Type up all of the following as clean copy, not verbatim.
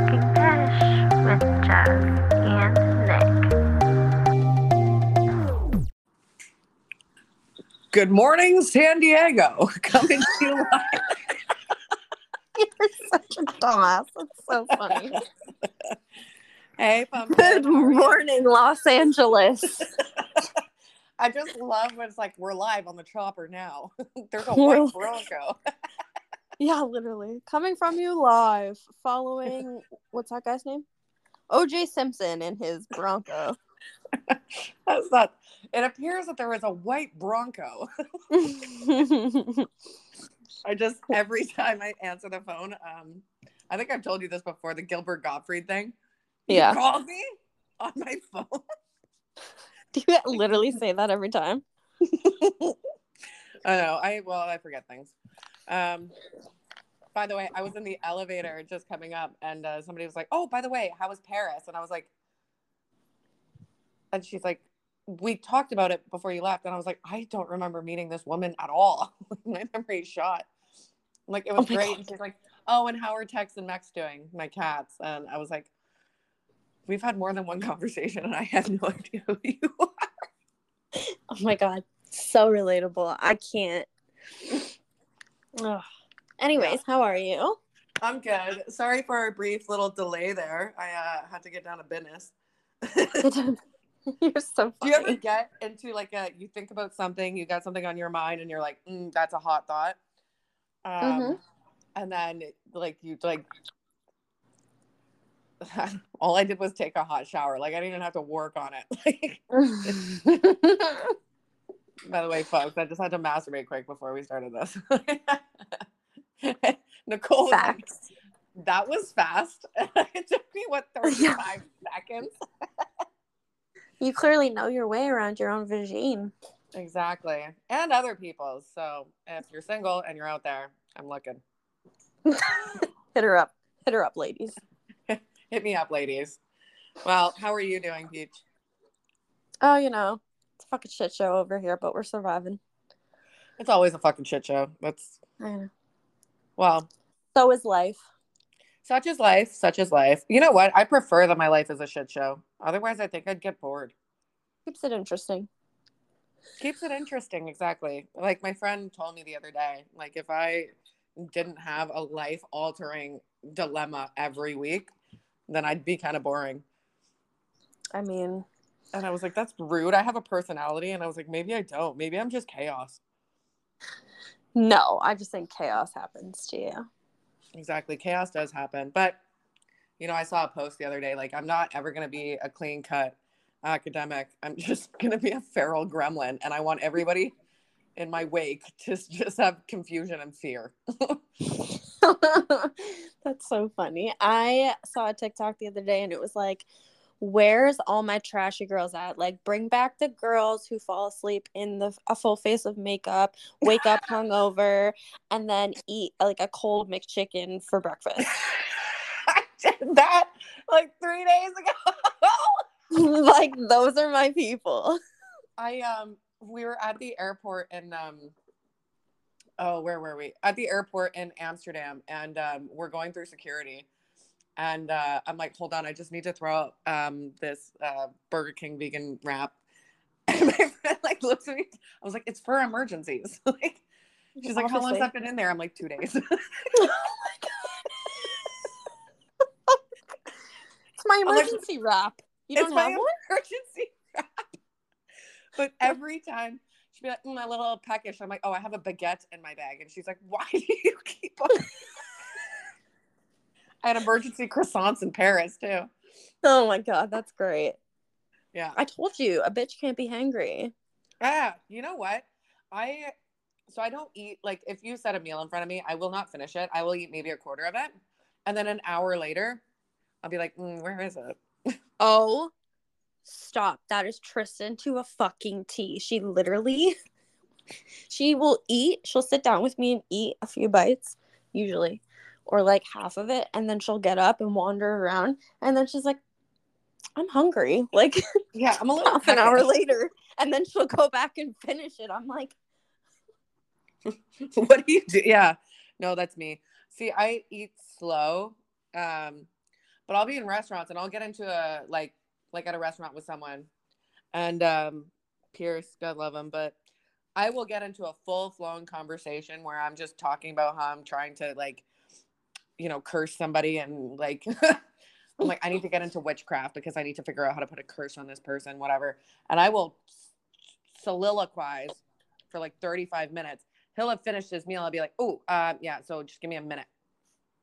Talking Cash with Jazz and Nick. Good morning, San Diego. Coming to you live. You're such a dumbass. It's so funny. Hey, Pumpkin. Good morning, Los Angeles. I just love when it's like, we're live on the chopper now. There's a white Bronco. Yeah, literally. Coming from you live, following, what's that guy's name? OJ Simpson in his Bronco. That's not, it appears that there is a white Bronco. I just, every time I answer the phone, I think I've told you this before, the Gilbert Gottfried thing. Yeah. You called me on my phone? Do you literally say that every time? I know. I forget things. By the way, I was in the elevator just coming up, and somebody was like, "Oh, by the way, how was Paris?" And I was like, and she's like, "We talked about it before you left." And I was like, "I don't remember meeting this woman at all. My memory is shot." I'm like, it was great. God. And she's like, "Oh, and how are Tex and Max doing? My cats." And I was like, "We've had more than one conversation, and I have no idea who you are." Oh my God, so relatable. I can't. Ugh. Anyways, yeah. How are you? I'm good. Sorry for our brief little delay there. I had to get down to business. You're so funny. Do you ever get into like you think about something, you got something on your mind, and you're like, that's a hot thought, and then like you like all I did was take a hot shower. Like I didn't even have to work on it. Like, by the way, folks, I just had to masturbate quick before we started this. Nicole, facts. That was fast. It took me, what, 35 seconds? You clearly know your way around your own vagine. Exactly. And other people's. So if you're single and you're out there, I'm looking. Hit her up. Hit her up, ladies. Hit me up, ladies. Well, how are you doing, Peach? Oh, you know. It's a fucking shit show over here, but we're surviving. It's always a fucking shit show. That's, I know. Well, so is life. Such is life. Such is life. You know what? I prefer that my life is a shit show. Otherwise, I think I'd get bored. Keeps it interesting. Keeps it interesting, exactly. Like my friend told me the other day, like if I didn't have a life-altering dilemma every week, then I'd be kind of boring. I mean. And I was like, that's rude. I have a personality. And I was like, maybe I don't. Maybe I'm just chaos. No, I just think chaos happens to you. Exactly. Chaos does happen. But, you know, I saw a post the other day, like, I'm not ever going to be a clean-cut academic. I'm just going to be a feral gremlin. And I want everybody in my wake to just have confusion and fear. That's so funny. I saw a TikTok the other day, and it was like, where's all my trashy girls at? Like, bring back the girls who fall asleep in a full face of makeup, wake up hungover, and then eat like a cold McChicken for breakfast. I did that like 3 days ago. Like, those are my people. I we were at the airport and where were we? At the airport in Amsterdam, and we're going through security. And I'm like, hold on, I just need to throw out this Burger King vegan wrap. And my friend like looks at me. I was like, it's for emergencies. Like, she's like, how long has that been in there? I'm like, 2 days. Oh my God. It's my emergency wrap. You don't have one? Emergency wrap. But every time she'd be like, a little peckish. I'm like, oh, I have a baguette in my bag. And she's like, why do you keep on? I had emergency croissants in Paris, too. Oh, my God. That's great. Yeah. I told you, a bitch can't be hangry. Yeah. You know what? So I don't eat, like, if you set a meal in front of me, I will not finish it. I will eat maybe a quarter of it. And then an hour later, I'll be like, where is it? Oh, stop. That is Tristan to a fucking T. She literally, she will eat. She'll sit down with me and eat a few bites, usually. Or like half of it, and then she'll get up and wander around, and then she's like, I'm hungry. Like, yeah, I'm a little half an hour later, and then she'll go back and finish it. I'm like, what do you do? Yeah, no, that's me. See, I eat slow. But I'll be in restaurants and I'll get into a like at a restaurant with someone, and Pierce, God love him, but I will get into a full-flown conversation where I'm just talking about how I'm trying to curse somebody, and I'm like, I need to get into witchcraft because I need to figure out how to put a curse on this person, whatever. And I will soliloquize for 35 minutes. He'll have finished his meal. I'll be like, oh, yeah, so just give me a minute.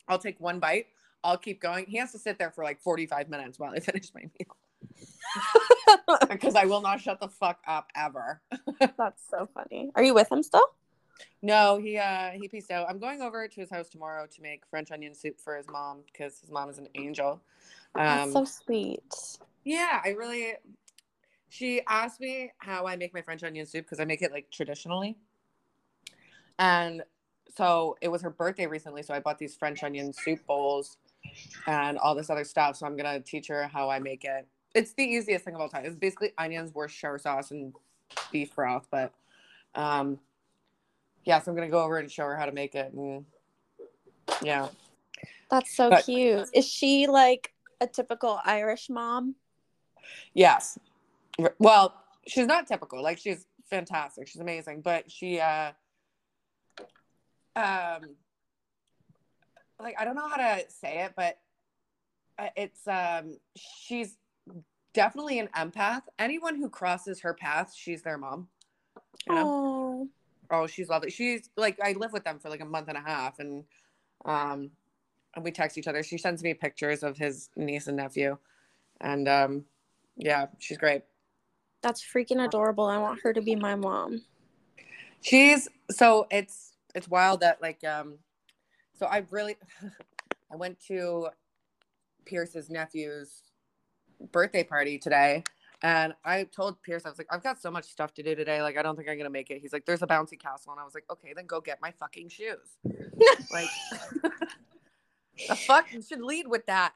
I'll take one bite. I'll keep going. He has to sit there for 45 minutes while I finish my meal. Because I will not shut the fuck up ever. That's so funny. Are you with him still? No, he peaced out. I'm going over to his house tomorrow to make French onion soup for his mom because his mom is an angel. That's so sweet. Yeah, she asked me how I make my French onion soup because I make it traditionally. And so it was her birthday recently, so I bought these French onion soup bowls and all this other stuff. So I'm going to teach her how I make it. It's the easiest thing of all time. It's basically onions, Worcestershire sauce, and beef broth, but yeah, so I'm going to go over and show her how to make it. And yeah. That's so cute. Is she a typical Irish mom? Yes. Well, she's not typical. She's fantastic. She's amazing. But she, I don't know how to say it, but it's, she's definitely an empath. Anyone who crosses her path, she's their mom. You know? Oh. Oh, she's lovely. She's I live with them for a month and a half, and we text each other. She sends me pictures of his niece and nephew, and yeah, she's great. That's freaking adorable. I want her to be my mom. It's wild that so I really I went to Pierce's nephew's birthday party today. And I told Pierce, I was I've got so much stuff to do today. I don't think I'm going to make it. He's there's a bouncy castle. And I was okay, then go get my fucking shoes. The fuck? You should lead with that.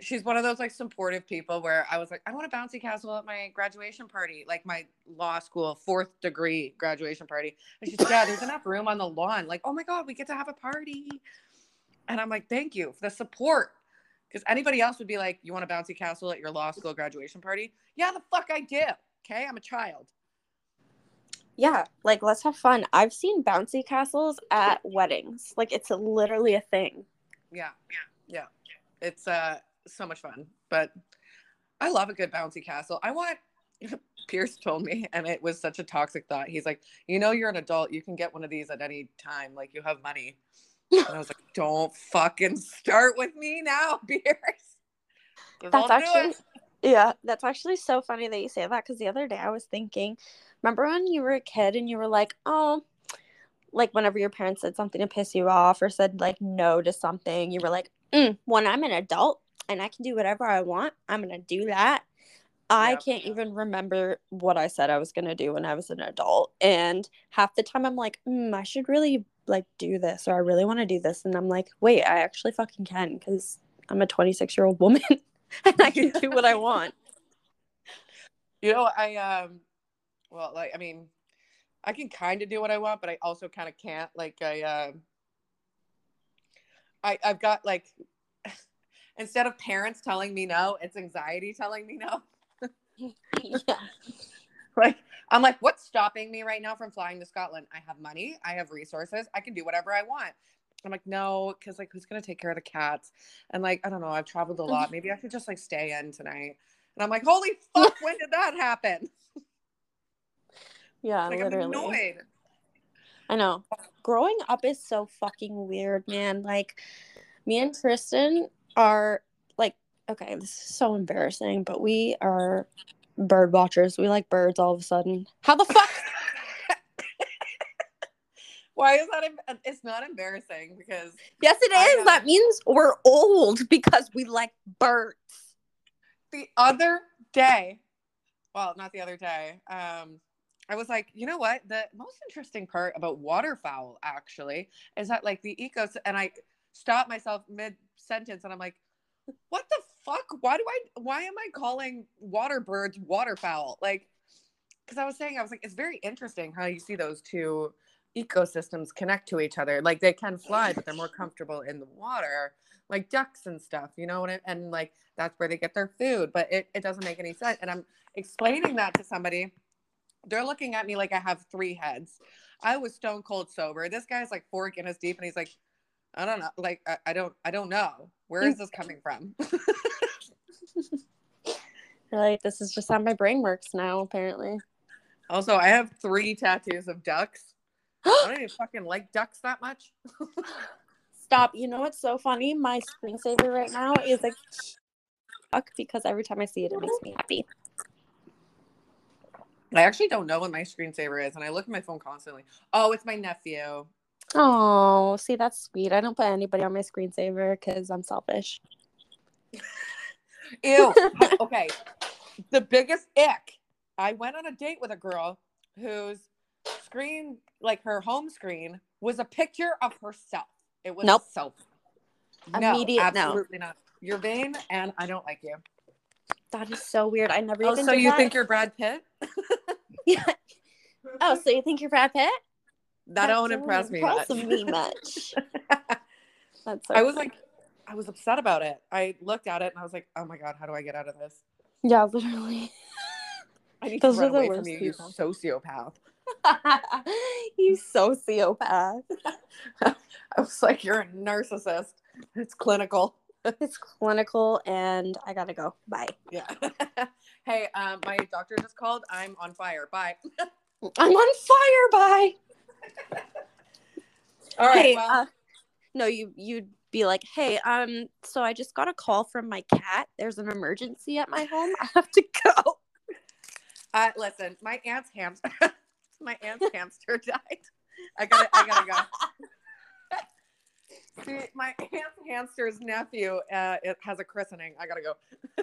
She's one of those, supportive people where I was I want a bouncy castle at my graduation party. My law school 4th degree graduation party. And she's yeah, there's enough room on the lawn. Oh, my God, we get to have a party. And I'm thank you for the support. Because anybody else would be you want a bouncy castle at your law school graduation party? Yeah, the fuck I do. Okay, I'm a child. Yeah, let's have fun. I've seen bouncy castles at weddings. It's literally a thing. Yeah. It's so much fun. But I love a good bouncy castle. I want, Pierce told me, and it was such a toxic thought. He's you're an adult. You can get one of these at any time. You have money. And I was don't fucking start with me now, Pierce. That's actually so funny that you say that, because the other day I was thinking, remember when you were a kid and you were whenever your parents said something to piss you off or said no to something, you were when I'm an adult and I can do whatever I want, I'm gonna do that. I can't even remember what I said I was gonna do when I was an adult, and half the time I'm I should really do this, or I really want to do this, and I'm wait, I actually fucking can, because I'm a 26-year-old woman and I can do what I want. I can kind of do what I want, but I also kind of can't. I've got instead of parents telling me no, it's anxiety telling me no. Yeah. I'm what's stopping me right now from flying to Scotland? I have money. I have resources. I can do whatever I want. I'm no, because who's going to take care of the cats? And I don't know. I've traveled a lot. Maybe I could just stay in tonight. And I'm holy fuck, when did that happen? Yeah, literally. I'm annoyed. I know. Growing up is so fucking weird, man. Me and Tristan are okay, this is so embarrassing, but we are bird watchers. We like birds all of a sudden. How the fuck? Why is that? It's not embarrassing, because. Yes, it is. That means we're old because we like birds. The other day. Well, not the other day. I was you know what? The most interesting part about waterfowl, actually, is that the ecosystem. And I stopped myself mid-sentence and I'm what the fuck? Why am I calling water birds waterfowl? Because I was saying, it's very interesting how you see those two ecosystems connect to each other. Like, they can fly, but they're more comfortable in the water, like ducks and stuff, you know, and like that's where they get their food. But it doesn't make any sense. And I'm explaining that to somebody. They're looking at me like I have three heads. I was stone cold sober. This guy's like 4 Guinness deep, and he's like, I don't know. Like, I don't know. Where is this coming from? Like, this is just how my brain works now, apparently. Also, I have 3 tattoos of ducks. I don't even fucking like ducks that much. Stop. You know what's so funny? My screensaver right now is like duck, because every time I see it, it makes me happy. I actually don't know what my screensaver is, and I look at my phone constantly. Oh, it's my nephew. Oh, see, that's sweet. I don't put anybody on my screensaver because I'm selfish. Ew. Okay. The biggest ick. I went on a date with a girl whose screen, like her home screen, was a picture of herself. It was selfie. No, absolutely not. You're vain, and I don't like you. That is so weird. I never even. Oh, so you think you're Brad Pitt? Yeah. Oh, so you think you're Brad Pitt? That don't impress me much. That's so I was funny. I was upset about it. I looked at it and I was like, oh my God, how do I get out of this? Yeah, literally. I need to run away from you, people. You sociopath. You sociopath. I was like, you're a narcissist. It's clinical. It's clinical, and I gotta go. Bye. Yeah. Hey, my doctor just called. I'm on fire. Bye. I'm on fire. Bye. All right. Hey, well. No, you'd be like, hey, so I just got a call from my cat. There's an emergency at my home. I have to go. Listen, my aunt's hamster died. I gotta go. See, my aunt's hamster's nephew it has a christening. I gotta go.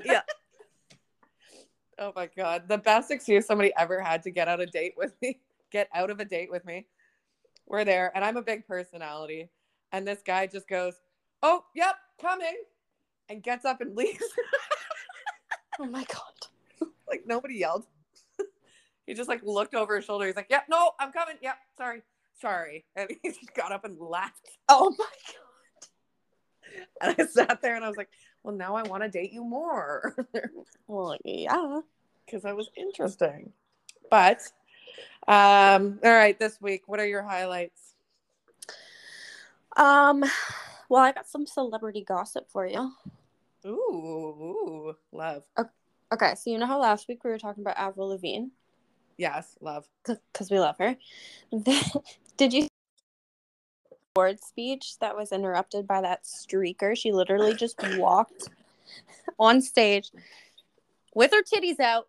Yeah. Oh my God, the best excuse somebody ever had to get out of a date with me. We're there, and I'm a big personality, and this guy just goes, "Oh, yep, coming," and gets up and leaves. Oh my God! Like, nobody yelled. He just like looked over his shoulder. He's like, "Yep, no, I'm coming. Yep, sorry," and he just got up and laughed. Oh my God! And I sat there and I was like, "Well, now I want to date you more." Well, yeah, because I was interesting. But all right, this week, what are your highlights? Well, I got some celebrity gossip for you. Ooh, love. Okay, so you know how last week we were talking about Avril Lavigne? Yes, love. Because we love her. Did you see the award speech that was interrupted by that streaker? She literally just walked on stage with her titties out.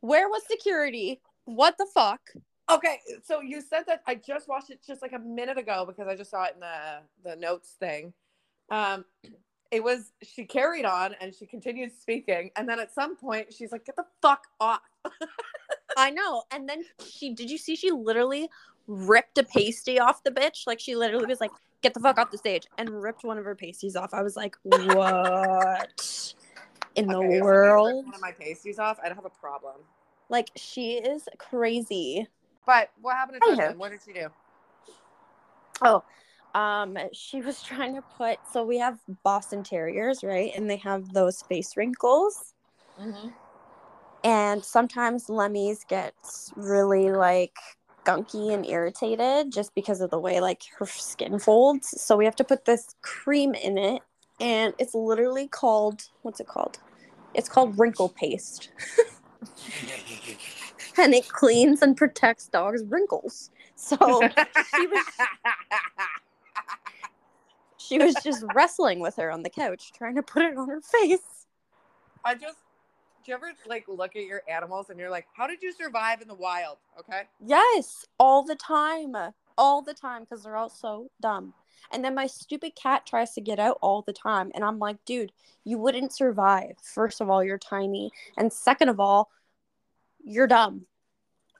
Where was security? What the fuck? Okay, so you said that. I just watched it just like a minute ago because I just saw it in the notes thing. It was, she carried on and she continued speaking, and then at some point she's like, "Get the fuck off." I know. And then did you see she literally ripped a pasty off the bitch? Like, she literally was like, "Get the fuck off the stage," and ripped one of her pasties off. I was like, "What in the world?" If I ripped one of my pasties off, I'd have a problem. Like, she is crazy. But what happened to Tristan? What did she do? Oh, she was trying to put... So we have Boston Terriers, right? And they have those face wrinkles. Mm-hmm. And sometimes Lemmy's gets really, like, gunky and irritated just because of the way, like, her skin folds. So we have to put this cream in it. And it's literally called... What's it called? It's called wrinkle paste. And it cleans and protects dogs' wrinkles. So she was just wrestling with her on the couch, trying to put it on her face. Do you ever like look at your animals and you're like, how did you survive in the wild? Okay. Yes, all the time, because they're all so dumb. And then my stupid cat tries to get out all the time. And I'm like, dude, you wouldn't survive. First of all, you're tiny. And second of all, you're dumb.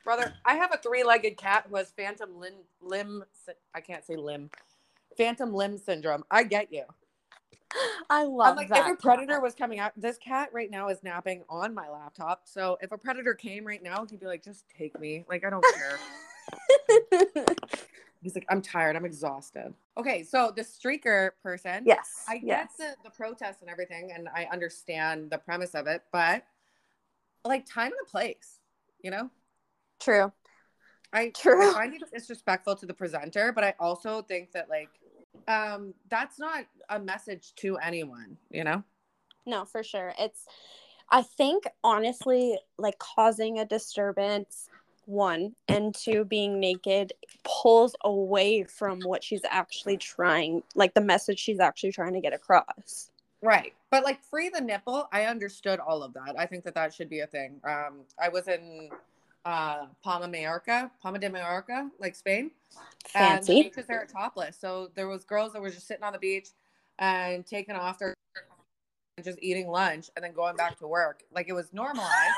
Brother, I have a 3-legged cat who has phantom limb syndrome. I get you. I love that. I'm like, if a predator was coming out, this cat right now is napping on my laptop. So if a predator came right now, he'd be like, just take me. Like, I don't care. He's like, I'm tired. I'm exhausted. Okay, so the streaker person. Yes. I get the protest and everything, and I understand the premise of it, but like time and a place, you know? True. True. I find it disrespectful to the presenter, but I also think that like that's not a message to anyone, you know? No, for sure. It's, I think honestly, like causing a disturbance, one, and two, being naked pulls away from what she's actually trying, like the message she's actually trying to get across. Right. But like free the nipple, I understood all of that. I think that that should be a thing. I was in Palma de Mallorca, like Spain. Fancy. And the beaches there are topless. So there was girls that were just sitting on the beach and taking off their and just eating lunch and then going back to work. Like it was normalized.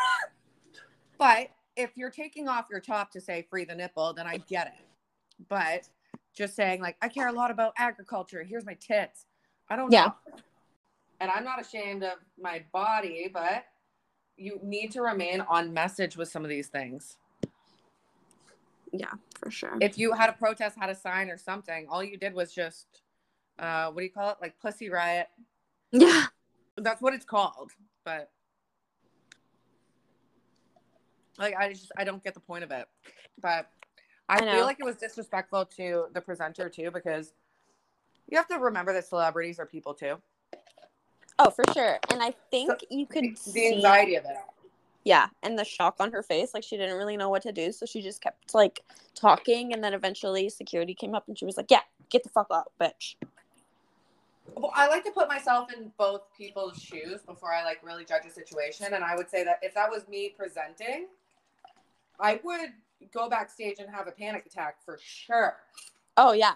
But if you're taking off your top to say free the nipple, then I get it. But just saying like, I care a lot about agriculture. Here's my tits. I don't know. And I'm not ashamed of my body, but you need to remain on message with some of these things. Yeah, for sure. If you had a protest, had a sign or something, all you did was just, what do you call it? Like pussy riot. Yeah. That's what it's called. But like, I don't get the point of it. But I feel like it was disrespectful to the presenter too, because you have to remember that celebrities are people too. Oh, for sure. And I think so, you could see the anxiety of it. Yeah. And the shock on her face. Like, she didn't really know what to do. So she just kept, like, talking. And then eventually security came up and she was like, yeah, get the fuck out, bitch. Well, I like to put myself in both people's shoes before I, like, really judge a situation. And I would say that if that was me presenting, I would go backstage and have a panic attack for sure. Oh, yeah.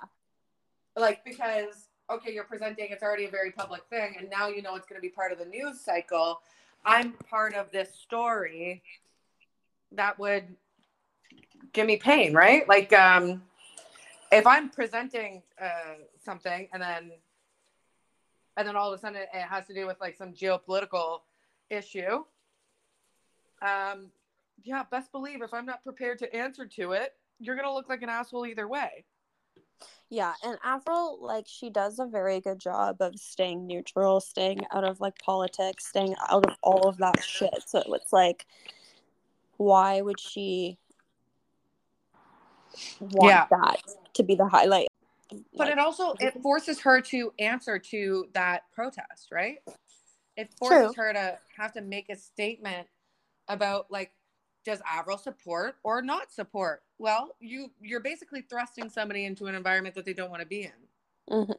Like, because... okay, you're presenting, it's already a very public thing, and now you know it's going to be part of the news cycle. I'm part of this story. That would give me pain, right? Like, if I'm presenting something, and then all of a sudden it has to do with, like, some geopolitical issue, yeah, best believe if I'm not prepared to answer to it, you're going to look like an asshole either way. Yeah, and Avril, like, she does a very good job of staying neutral, staying out of, like, politics, staying out of all of that shit. So it's, like, why would she want that to be the highlight? But like, it forces her to answer to that protest, right? It forces her to have to make a statement about, like, does Avril support or not support? Well, you're basically thrusting somebody into an environment that they don't want to be in. Mm-hmm.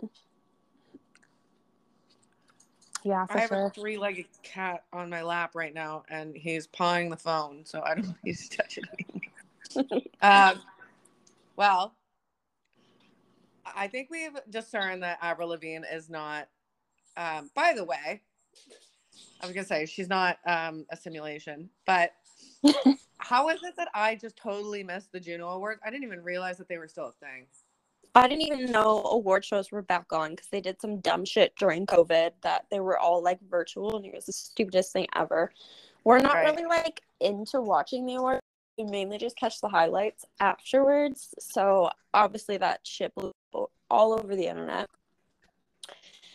Yeah, for sure. I have a three-legged cat on my lap right now, and he's pawing the phone, so I don't know if he's touching me. Well, I think we've discerned that Avril Lavigne is not, by the way, I was going to say, she's not a simulation, but how is it that I just totally missed the Juno Awards? I didn't even realize that they were still a thing. I didn't even know award shows were back on because they did some dumb shit during COVID that they were all like virtual and it was the stupidest thing ever. We're not really like into watching the awards. We mainly just catch the highlights afterwards. So obviously that shit blew all over the internet.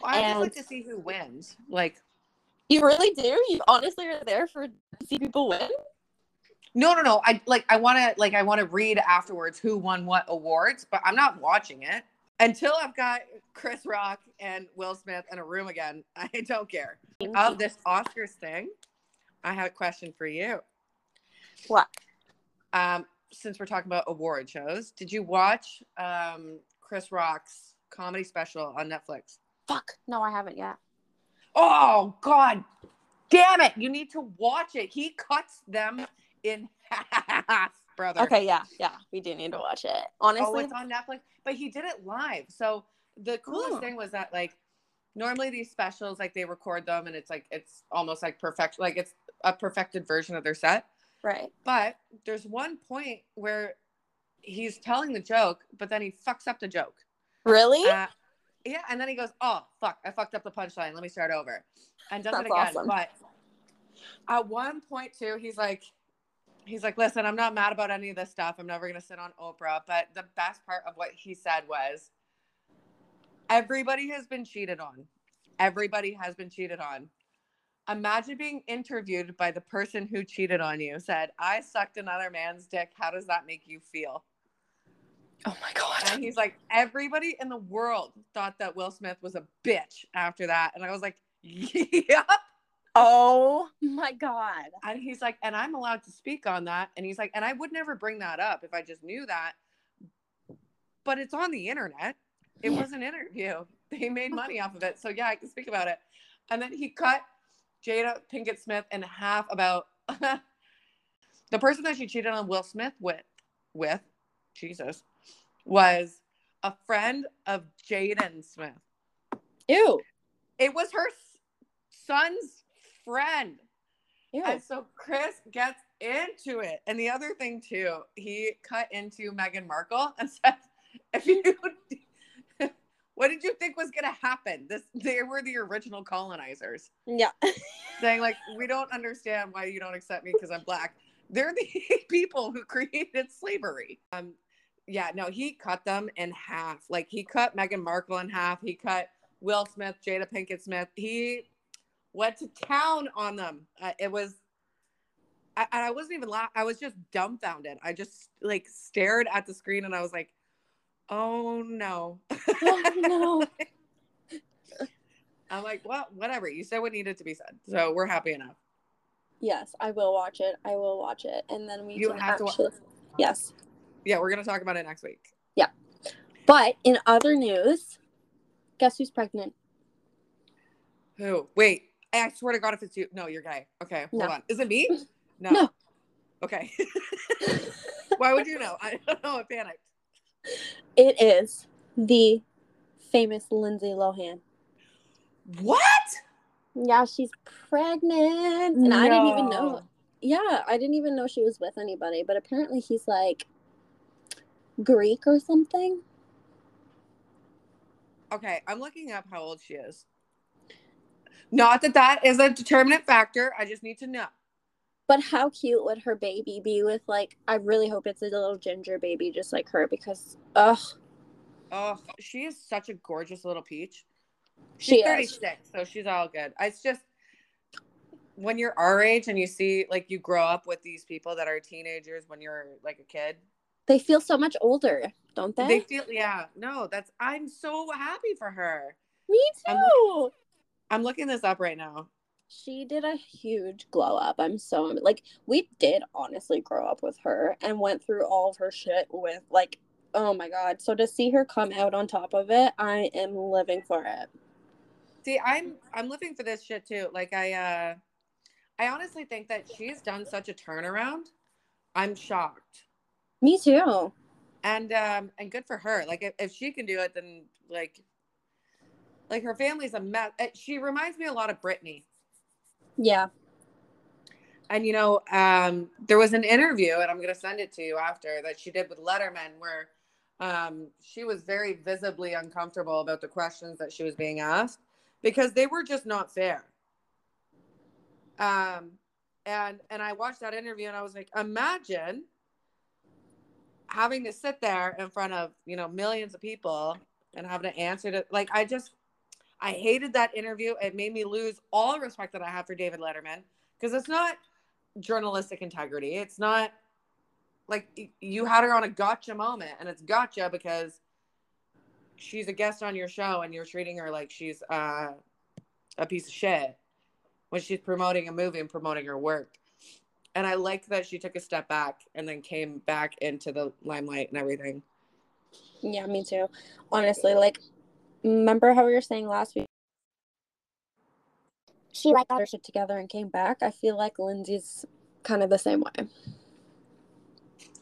Well, I just like to see who wins. Like, you really do? You honestly are there for see people win? No. I want to read afterwards who won what awards, but I'm not watching it until I've got Chris Rock and Will Smith in a room again. I don't care. Of this Oscars thing, I have a question for you. What? Since we're talking about award shows, did you watch Chris Rock's comedy special on Netflix? Fuck, no, I haven't yet. Oh, God damn it. You need to watch it. He cuts them in half, brother. Okay, yeah. We do need to watch it. Honestly. Oh, it's on Netflix. But he did it live. So the coolest thing was that, like, normally these specials, like, they record them and it's, like, it's almost, like, perfection. Like, it's a perfected version of their set. Right. But there's one point where he's telling the joke, but then he fucks up the joke. Really? Yeah, and then he goes, oh, fuck, I fucked up the punchline. Let me start over. And does it again. Awesome. But at one point, too, he's like, he's like, listen, I'm not mad about any of this stuff. I'm never going to sit on Oprah. But the best part of what he said was, everybody has been cheated on. Everybody has been cheated on. Imagine being interviewed by the person who cheated on you, said, I sucked another man's dick. How does that make you feel? Oh, my God. And he's like, everybody in the world thought that Will Smith was a bitch after that. And I was like, yep. Oh, my God. And he's like, and I'm allowed to speak on that. And he's like, and I would never bring that up if I just knew that. But it's on the internet. It was an interview. They made money off of it. So, yeah, I can speak about it. And then he cut Jada Pinkett Smith in half about the person that she cheated on Will Smith with Jesus, was a friend of Jaden Smith. Ew. It was her son's friend. Ew. And so Chris gets into it. And the other thing, too, he cut into Meghan Markle and said, if you what did you think was going to happen? They were the original colonizers. Yeah. Saying, like, we don't understand why you don't accept me because I'm black. They're the people who created slavery. Yeah, no, he cut them in half. Like, he cut Meghan Markle in half. He cut Will Smith, Jada Pinkett Smith. He went to town on them. It was, I wasn't even laughing. I was just dumbfounded. I just, like, stared at the screen and I was like, oh no. Oh no. I'm like, well, whatever. You said what needed to be said. So we're happy enough. Yes, I will watch it. I will watch it. And then we can actually. Yes. Yeah, we're going to talk about it next week. Yeah. But in other news, guess who's pregnant? Who? Wait. I swear to God, if it's you. No, you're gay. Okay, hold on. Is it me? No. No. Okay. Why would you know? I don't know. I panicked. It is the famous Lindsay Lohan. What? Yeah, she's pregnant. And no. I didn't even know. Yeah, I didn't even know she was with anybody. But apparently he's like Greek or something. Okay, I'm looking up how old she is. Not that that is a determinant factor. I just need to know. But how cute would her baby be with, like, I really hope it's a little ginger baby just like her because, ugh. Oh, she is such a gorgeous little peach. She's 36, so she's all good. It's just, when you're our age and you see, like, you grow up with these people that are teenagers when you're, like, a kid. They feel so much older, don't they? They feel, yeah. No, that's, I'm so happy for her. Me too. I'm looking this up right now. She did a huge glow up. I'm so, like, we did honestly grow up with her and went through all of her shit with, like, oh my God. So to see her come out on top of it, I am living for it. See, I'm living for this shit too. Like, I honestly think that she's done such a turnaround. I'm shocked. Me too. And good for her. Like, if she can do it, then like her family's a mess. She reminds me a lot of Britney. Yeah. And, you know, there was an interview, and I'm going to send it to you after, that she did with Letterman where she was very visibly uncomfortable about the questions that she was being asked because they were just not fair. And I watched that interview, and I was like, imagine having to sit there in front of, you know, millions of people and having to answer to, like, I hated that interview. It made me lose all respect that I have for David Letterman because it's not journalistic integrity. It's not like you had her on a gotcha moment, and it's gotcha because she's a guest on your show and you're treating her like she's a piece of shit when she's promoting a movie and promoting her work. And I liked that she took a step back and then came back into the limelight and everything. Yeah, me too. Honestly, like, remember how we were saying last week? She, like, got her shit together and came back. I feel like Lindsay's kind of the same way.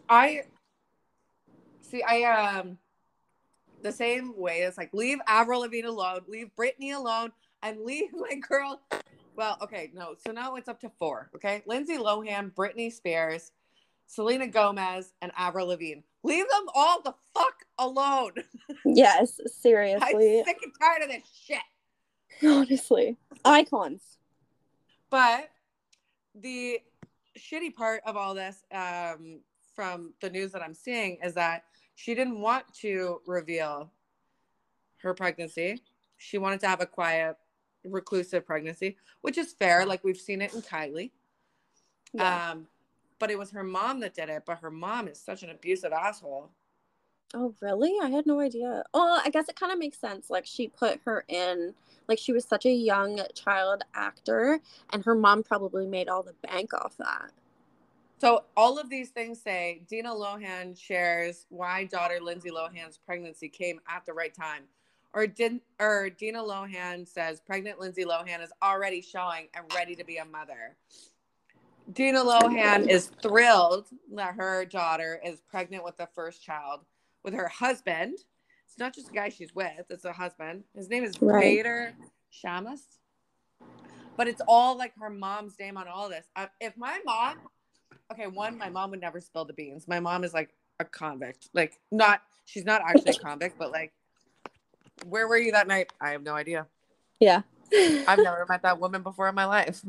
I the same way. It's like, leave Avril Lavigne alone, leave Britney alone, and leave my girl. Well, okay, no. So now it's up to 4, okay? Lindsay Lohan, Britney Spears, Selena Gomez, and Avril Lavigne. Leave them all the fuck alone. Yes, seriously. I'm sick and tired of this shit. Honestly. Icons. But the shitty part of all this, from the news that I'm seeing, is that she didn't want to reveal her pregnancy. She wanted to have a quiet, reclusive pregnancy, which is fair. Like, we've seen it in Kylie. Yeah. But it was her mom that did it. But her mom is such an abusive asshole. Oh, really? I had no idea. Oh, I guess it kind of makes sense. Like, she put her in, like, she was such a young child actor, and her mom probably made all the bank off that. So all of these things say, Dina Lohan shares why daughter Lindsay Lohan's pregnancy came at the right time. Or Dina Lohan says pregnant Lindsay Lohan is already showing and ready to be a mother. Dina Lohan is thrilled that her daughter is pregnant with the first child with her husband. It's not just a guy she's with, it's a husband. His name is Vader Shamus. But it's all like her mom's name on all this. If my mom... Okay, one, my mom would never spill the beans. My mom is like a convict. Like, not... She's not actually a convict, but like, where were you that night? I have no idea. Yeah. I've never met that woman before in my life.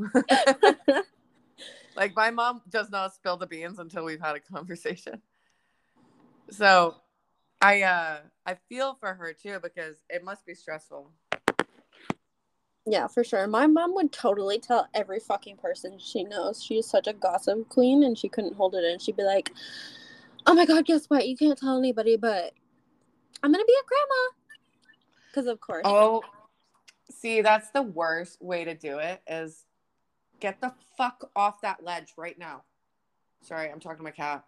Like, my mom does not spill the beans until we've had a conversation. So... I feel for her too, because it must be stressful. Yeah, for sure. My mom would totally tell every fucking person she knows. She's such a gossip queen, and she couldn't hold it in. She'd be like, "Oh my god, guess what? You can't tell anybody, but I'm gonna be a grandma." Because of course. Oh, see, that's the worst way to do it. Is get the fuck off that ledge right now. Sorry, I'm talking to my cat.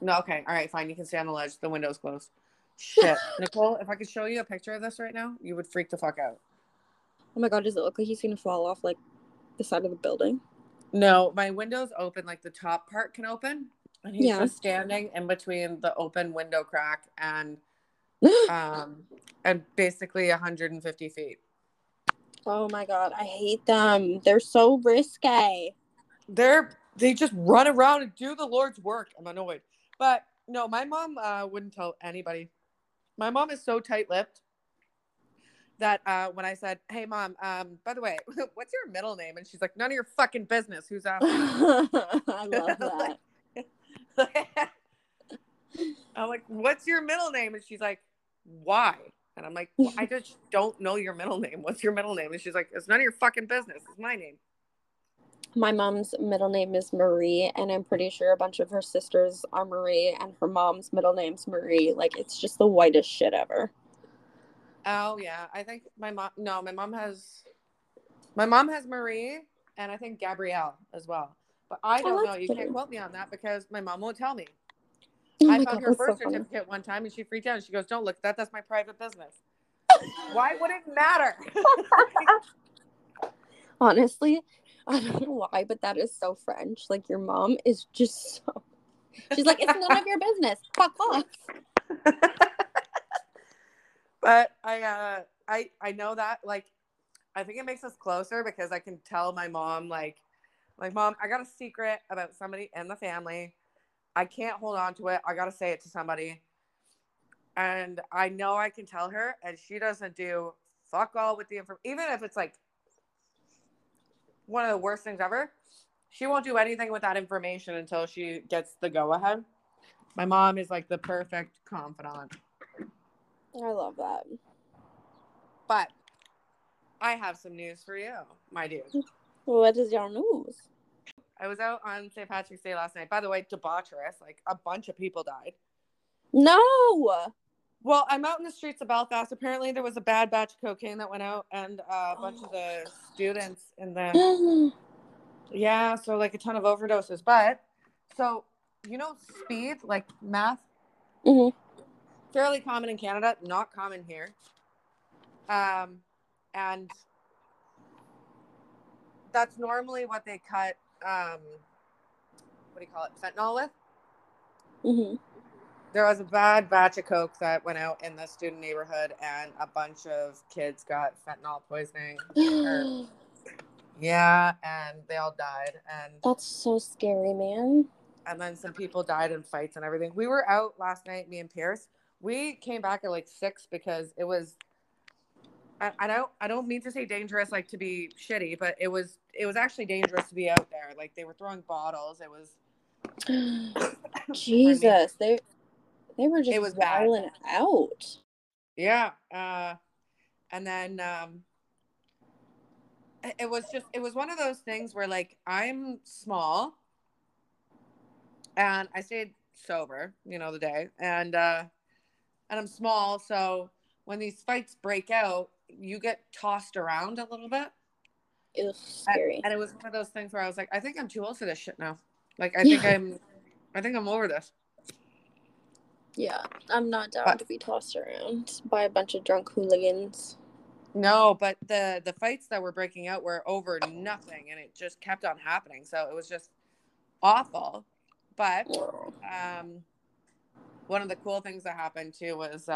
No, okay, all right, fine, you can stay on the ledge, the window's closed. Shit. Nicole, if I could show you a picture of this right now, you would freak the fuck out. Oh my god, does it look like he's gonna fall off like the side of the building? No, my window's open, like the top part can open, and he's just standing in between the open window crack and and basically 150 feet. Oh my god, I hate them. They're so risque. They just run around and do the Lord's work. I'm annoyed. But no, my mom wouldn't tell anybody. My mom is so tight-lipped that when I said, "Hey, mom, by the way, what's your middle name?" And she's like, "None of your fucking business. Who's out?" I love that. I'm like, "What's your middle name?" And she's like, "Why?" And I'm like, "Well, I just don't know your middle name. What's your middle name?" And she's like, "It's none of your fucking business. It's my name." My mom's middle name is Marie, and I'm pretty sure a bunch of her sisters are Marie, and her mom's middle name's Marie. Like, it's just the whitest shit ever. Oh, yeah. I think my mom... No, my mom has Marie, and I think Gabrielle as well. But I don't know. You can't quote me on that because my mom won't tell me. Oh, I found her birth certificate one time, and she freaked out. And she goes, "Don't look at that. That's my private business." Why would it matter? Honestly... I don't know why, but that is so French. Like, your mom is just so... She's like, "It's none of your business. Fuck off." But I know that, like, I think it makes us closer because I can tell my mom, like, "Mom, I got a secret about somebody in the family. I can't hold on to it. I got to say it to somebody." And I know I can tell her, and she doesn't do fuck all with the information. Even if it's, like, one of the worst things ever, she won't do anything with that information until she gets the go-ahead. My mom is like the perfect confidant. I love that. But I have some news for you, my dude. What is your news? I was out on St. Patrick's Day last night. By the way, debaucherous. Like, a bunch of people died. No! Well, I'm out in the streets of Belfast. Apparently, there was a bad batch of cocaine that went out, and a bunch of the students in the... Yeah, so, like, a ton of overdoses. But, so, you know speed? Like, math? Mm-hmm. Fairly common in Canada. Not common here. And that's normally what they cut, what do you call it, fentanyl with? Mm-hmm. There was a bad batch of coke that went out in the student neighborhood, and a bunch of kids got fentanyl poisoning. Yeah, and they all died. And that's so scary, man. And then some people died in fights and everything. We were out last night, me and Pierce. We came back at like 6 because it was I don't mean to say dangerous, like to be shitty, but it was actually dangerous to be out there. Like they were throwing bottles. It was Jesus. I mean, they were just rolling out. Yeah. And then it was one of those things where like I'm small and I stayed sober, you know, the day and I'm small, so when these fights break out, you get tossed around a little bit. It was scary. And it was one of those things where I was like, I think I'm too old for this shit now. Like I think I'm over this. Yeah, I'm not down to be tossed around by a bunch of drunk hooligans. No, but the fights that were breaking out were over nothing, and it just kept on happening. So it was just awful. But one of the cool things that happened too was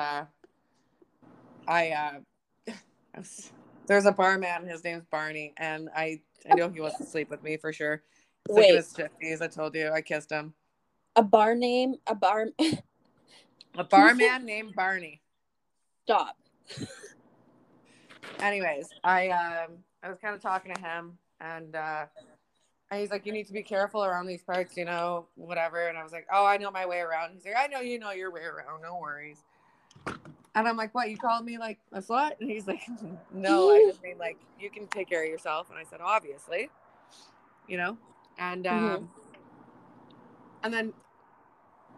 there's a barman. His name's Barney, and I know he wants to sleep with me for sure. He's like in his 50s. I told you, I kissed him. A barman named Barney. Stop. Anyways, I was kind of talking to him, and he's like, "You need to be careful around these parts, you know, whatever." And I was like, "Oh, I know my way around." He's like, "I know you know your way around. No worries." And I'm like, "What? You called me like a slut?" And he's like, "No, I just mean like you can take care of yourself." And I said, "Obviously, you know." And and then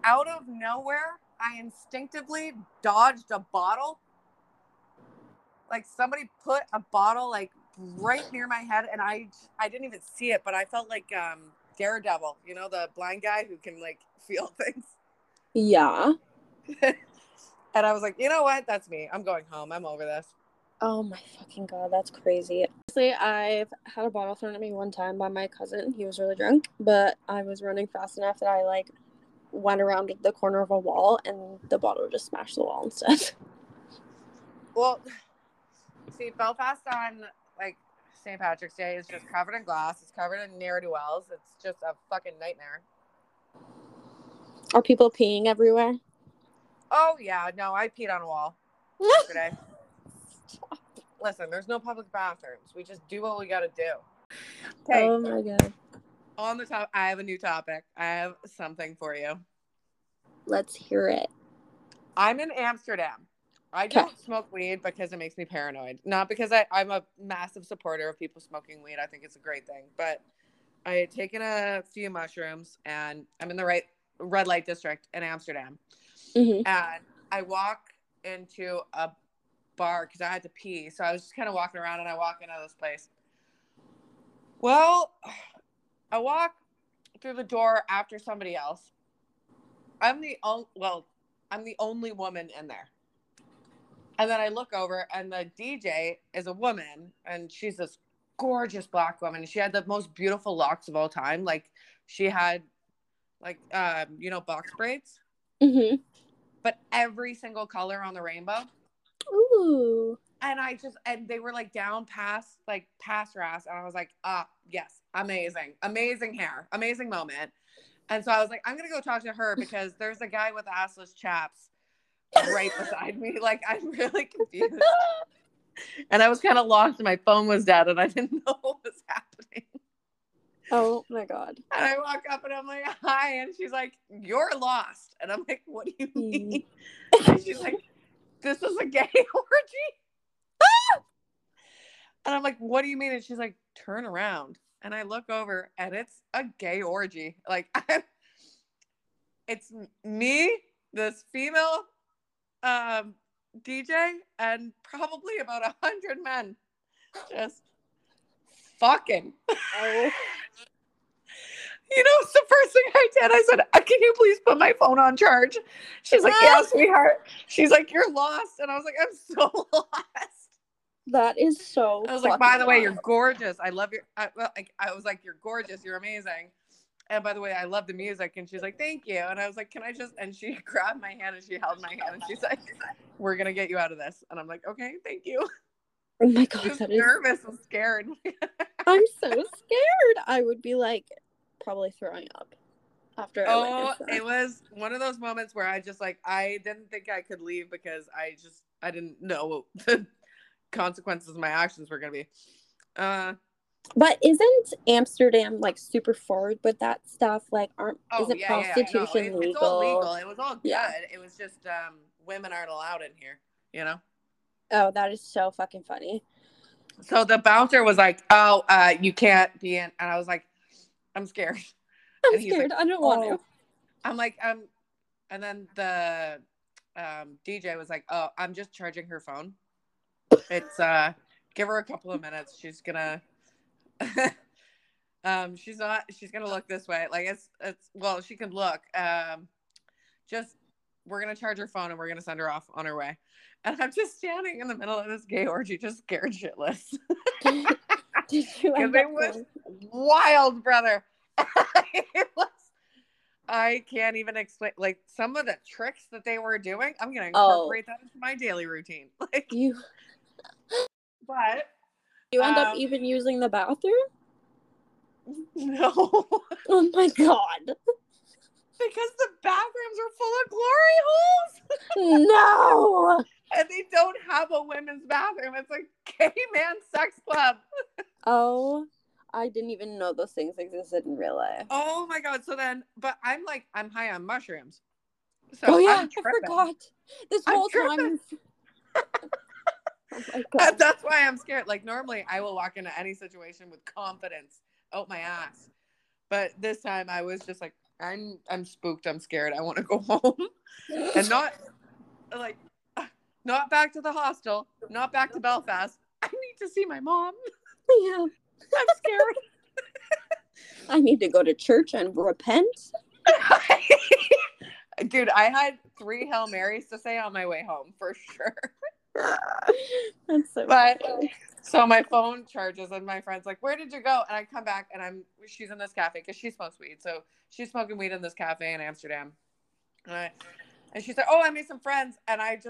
out of nowhere, I instinctively dodged a bottle. Like somebody put a bottle like right near my head, and I didn't even see it, but I felt like Daredevil, you know, the blind guy who can like feel things. Yeah. And I was like, you know what? That's me. I'm going home. I'm over this. Oh my fucking God. That's crazy. Honestly, I've had a bottle thrown at me one time by my cousin. He was really drunk, but I was running fast enough that I like went around the corner of a wall and the bottle just smashed the wall instead. Well, see, Belfast on like St. Patrick's Day is just covered in glass. It's covered in ne'er-do-wells. It's just a fucking nightmare. Are people peeing everywhere? Oh, yeah. No, I peed on a wall yesterday. Stop. Listen, there's no public bathrooms. We just do what we got to do. Okay. Oh, my God. On the top, I have a new topic. I have something for you. Let's hear it. I'm in Amsterdam. I don't smoke weed because it makes me paranoid. Not because I'm a massive supporter of people smoking weed. I think it's a great thing. But I had taken a few mushrooms, and I'm in the red light district in Amsterdam. Mm-hmm. And I walk into a bar because I had to pee. So I was just kind of walking around, and I walk into this place. Well, I walk through the door after somebody else. I'm the only woman in there. And then I look over, and the DJ is a woman, and she's this gorgeous black woman. She had the most beautiful locks of all time. Like, she had, like, you know, box braids. Mm-hmm. But every single color on the rainbow. Ooh. And they were, like, down past, like, past her ass. And I was like, yes, amazing. Amazing hair. Amazing moment. And so I was like, I'm going to go talk to her because there's a guy with assless chaps right beside me. Like, I'm really confused. And I was kind of lost, and my phone was dead, and I didn't know what was happening. Oh my God. And I walk up, and I'm like, hi. And she's like, you're lost. And I'm like, what do you mean? And she's like, this is a gay orgy. And I'm like, what do you mean? And she's like, turn around. And I look over, and it's a gay orgy. Like, it's me, this female DJ, and probably about 100 men just fucking. Oh. You know, it's the first thing I did. I said, can you please put my phone on charge? She's like, yeah, sweetheart. She's like, you're lost. And I was like, I'm so lost. That is so I was like, by the way, you're gorgeous. I love your, I was like, you're gorgeous. You're amazing. And by the way, I love the music. And she's like, thank you. And I was like, can I just, and she grabbed my hand and she held my hand and she's like, we're going to get you out of this. And I'm like, okay, thank you. Oh my God. I was nervous and scared. I'm so scared. I would be like probably throwing up after. Oh, it was one of those moments where I just like, I didn't think I could leave because I didn't know consequences of my actions were going to be. But isn't Amsterdam like super forward with that stuff? Like, isn't prostitution legal? It's all legal. It was all good. Yeah. It was just women aren't allowed in here, you know? Oh, that is so fucking funny. So the bouncer was like, "Oh, you can't be in," and I was like, "I'm scared. I'm scared. Like, I don't want to." I'm like, and then the DJ was like, "Oh, I'm just charging her phone. It's give her a couple of minutes. She's gonna, she's not. She's gonna look this way. Like it's. Well, she can look. Just we're gonna charge her phone and we're gonna send her off on her way." And I'm just standing in the middle of this gay orgy, just scared shitless. It was wild, brother. It was, I can't even explain. Like, some of the tricks that they were doing, I'm going to incorporate that into my daily routine. Like, you end up even using the bathroom? No. Oh, my God. Because the bathrooms are full of glory holes. No. And they don't have a women's bathroom. It's a gay man sex club. Oh, I didn't even know those things existed in real life. Oh, my God. So then, but I'm like, I'm high on mushrooms. So I forgot. This whole time. Oh, my God. And that's why I'm scared. Like, normally I will walk into any situation with confidence out my ass. But this time I was just like, I'm spooked. I'm scared. I want to go home, and not back to the hostel, not back to Belfast. I need to see my mom. Yeah, I'm scared. I need to go to church and repent. Dude, I had 3 Hail Marys to say on my way home for sure. That's so. But funny. So my phone charges, and my friend's like, "Where did you go?" And I come back, and she's in this cafe because she smokes weed, so she's smoking weed in this cafe in Amsterdam. And she's like, "Oh, I made some friends," and I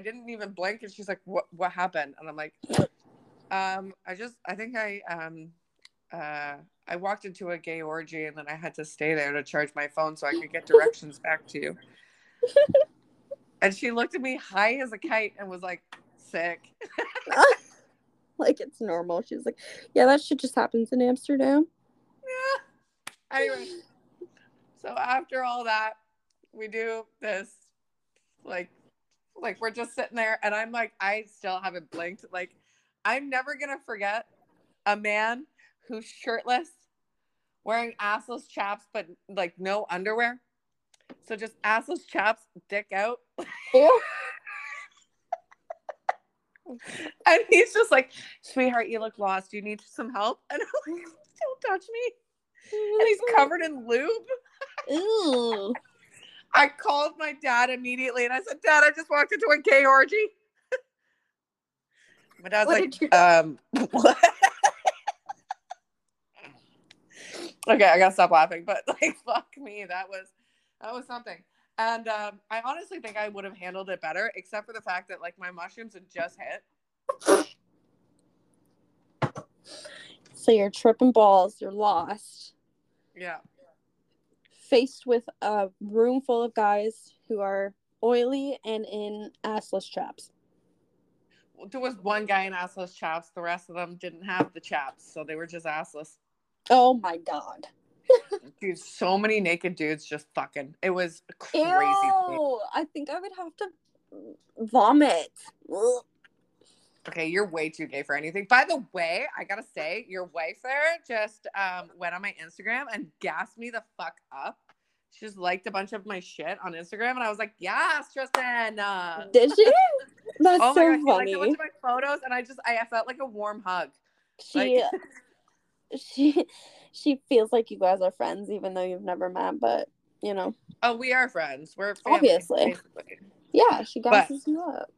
didn't even blink, and she's like, "What happened?" And I'm like, I walked into a gay orgy, and then I had to stay there to charge my phone so I could get directions back to you." And she looked at me high as a kite and was like, "Sick." Like, it's normal. She's like, "Yeah, that shit just happens in Amsterdam." Yeah. Anyway, so after all that, we do this, like we're just sitting there, and I'm like, I still haven't blinked. Like, I'm never gonna forget a man who's shirtless, wearing assless chaps, but like no underwear. So just assless chaps, dick out. And he's just like, "Sweetheart, you look lost. You need some help." And I'm like, "Don't touch me." And he's covered in lube. Ew. I called my dad immediately, and I said, "Dad, I just walked into a gay orgy." My dad's what? Okay, I gotta stop laughing, but like, fuck me, that was something. And I honestly think I would have handled it better, except for the fact that, like, my mushrooms had just hit. So you're tripping balls. You're lost. Yeah. Faced with a room full of guys who are oily and in assless chaps. Well, there was one guy in assless chaps. The rest of them didn't have the chaps, so they were just assless. Oh, my God. Dude, so many naked dudes just fucking. It was crazy. Ew, I think I would have to vomit. Okay, you're way too gay for anything. By the way, I gotta say, your wife there just went on my Instagram and gassed me the fuck up. She just liked a bunch of my shit on Instagram, and I was like, "Yes, Tristan." Did she? That's oh my so God, funny. She liked a bunch of my photos, and I felt like a warm hug. She. Like, She feels like you guys are friends, even though you've never met, but, you know. Oh, we are friends. We're family, obviously. Basically. Yeah, she gasses you up.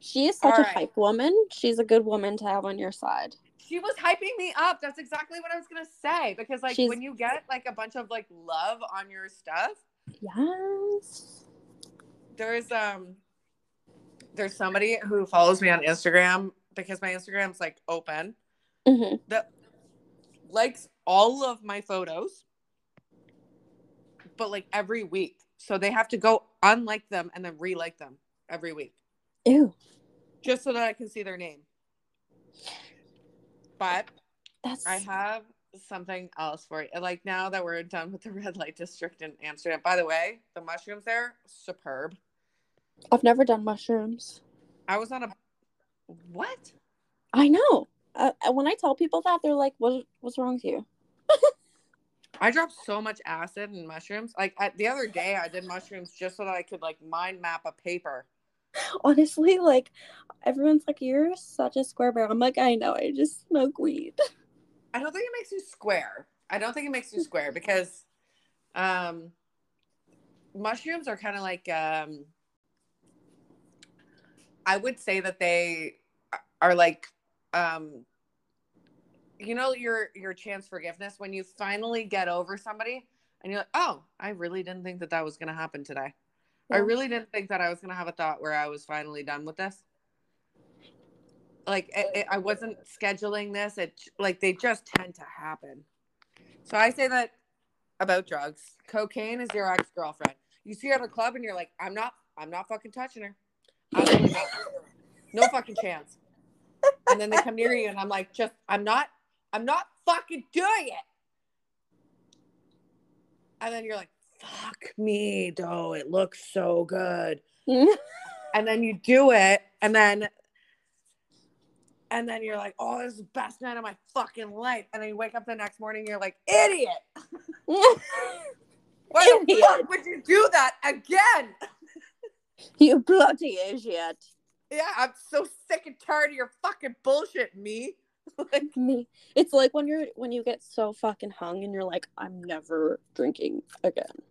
She is such a hype woman. She's a good woman to have on your side. She was hyping me up. That's exactly what I was going to say. Because, like, when you get, like, a bunch of, like, love on your stuff. Yes. There's somebody who follows me on Instagram because my Instagram's, like, open. Mm-hmm. That likes all of my photos, but like every week, so they have to go unlike them and then re-like them every week. Ew. just so that I can see their name. But I have something else for you. Like, now that we're done with the red light district in Amsterdam. By the way, the mushrooms there, superb. I've never done mushrooms. I was on a... What? I know. When I tell people that, they're like, what's wrong with you? I dropped so much acid and mushrooms. Like, the other day, I did mushrooms just so that I could, like, mind map a paper. Honestly, like, everyone's like, you're such a square bear. I'm like, I know. I just smoke weed. I don't think it makes you square. I don't think it makes you square because mushrooms are kind of like... I would say that they are like... you know, your chance forgiveness when you finally get over somebody and you're like, oh, I really didn't think that that was going to happen today. Yeah. I really didn't think that I was going to have a thought where I was finally done with this. Like, I wasn't scheduling this. Like, they just tend to happen. So I say that about drugs. Cocaine is your ex-girlfriend. You see her at a club and you're like, I'm not fucking touching her. No fucking chance. And then they come near you and I'm like, I'm not fucking doing it. And then you're like, fuck me, though. It looks so good. And then you do it. And then you're like, oh, this is the best night of my fucking life. And then you wake up the next morning and you're like, idiot. Why the fuck would you do that again? You bloody idiot. Yeah, I'm so sick and tired of your fucking bullshit, me. Like, me. It's like when you get so fucking hung and you're like, I'm never drinking again.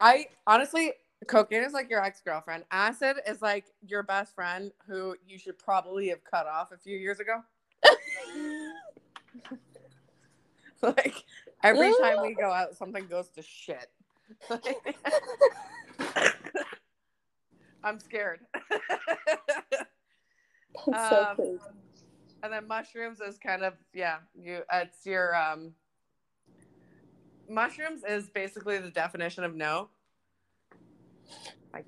I honestly, cocaine is like your ex-girlfriend. Acid is like your best friend who you should probably have cut off a few years ago. Like, every time we go out, something goes to shit. I'm scared. That's so cool. And then mushrooms is kind of, yeah, it's your, mushrooms is basically the definition of no. Like,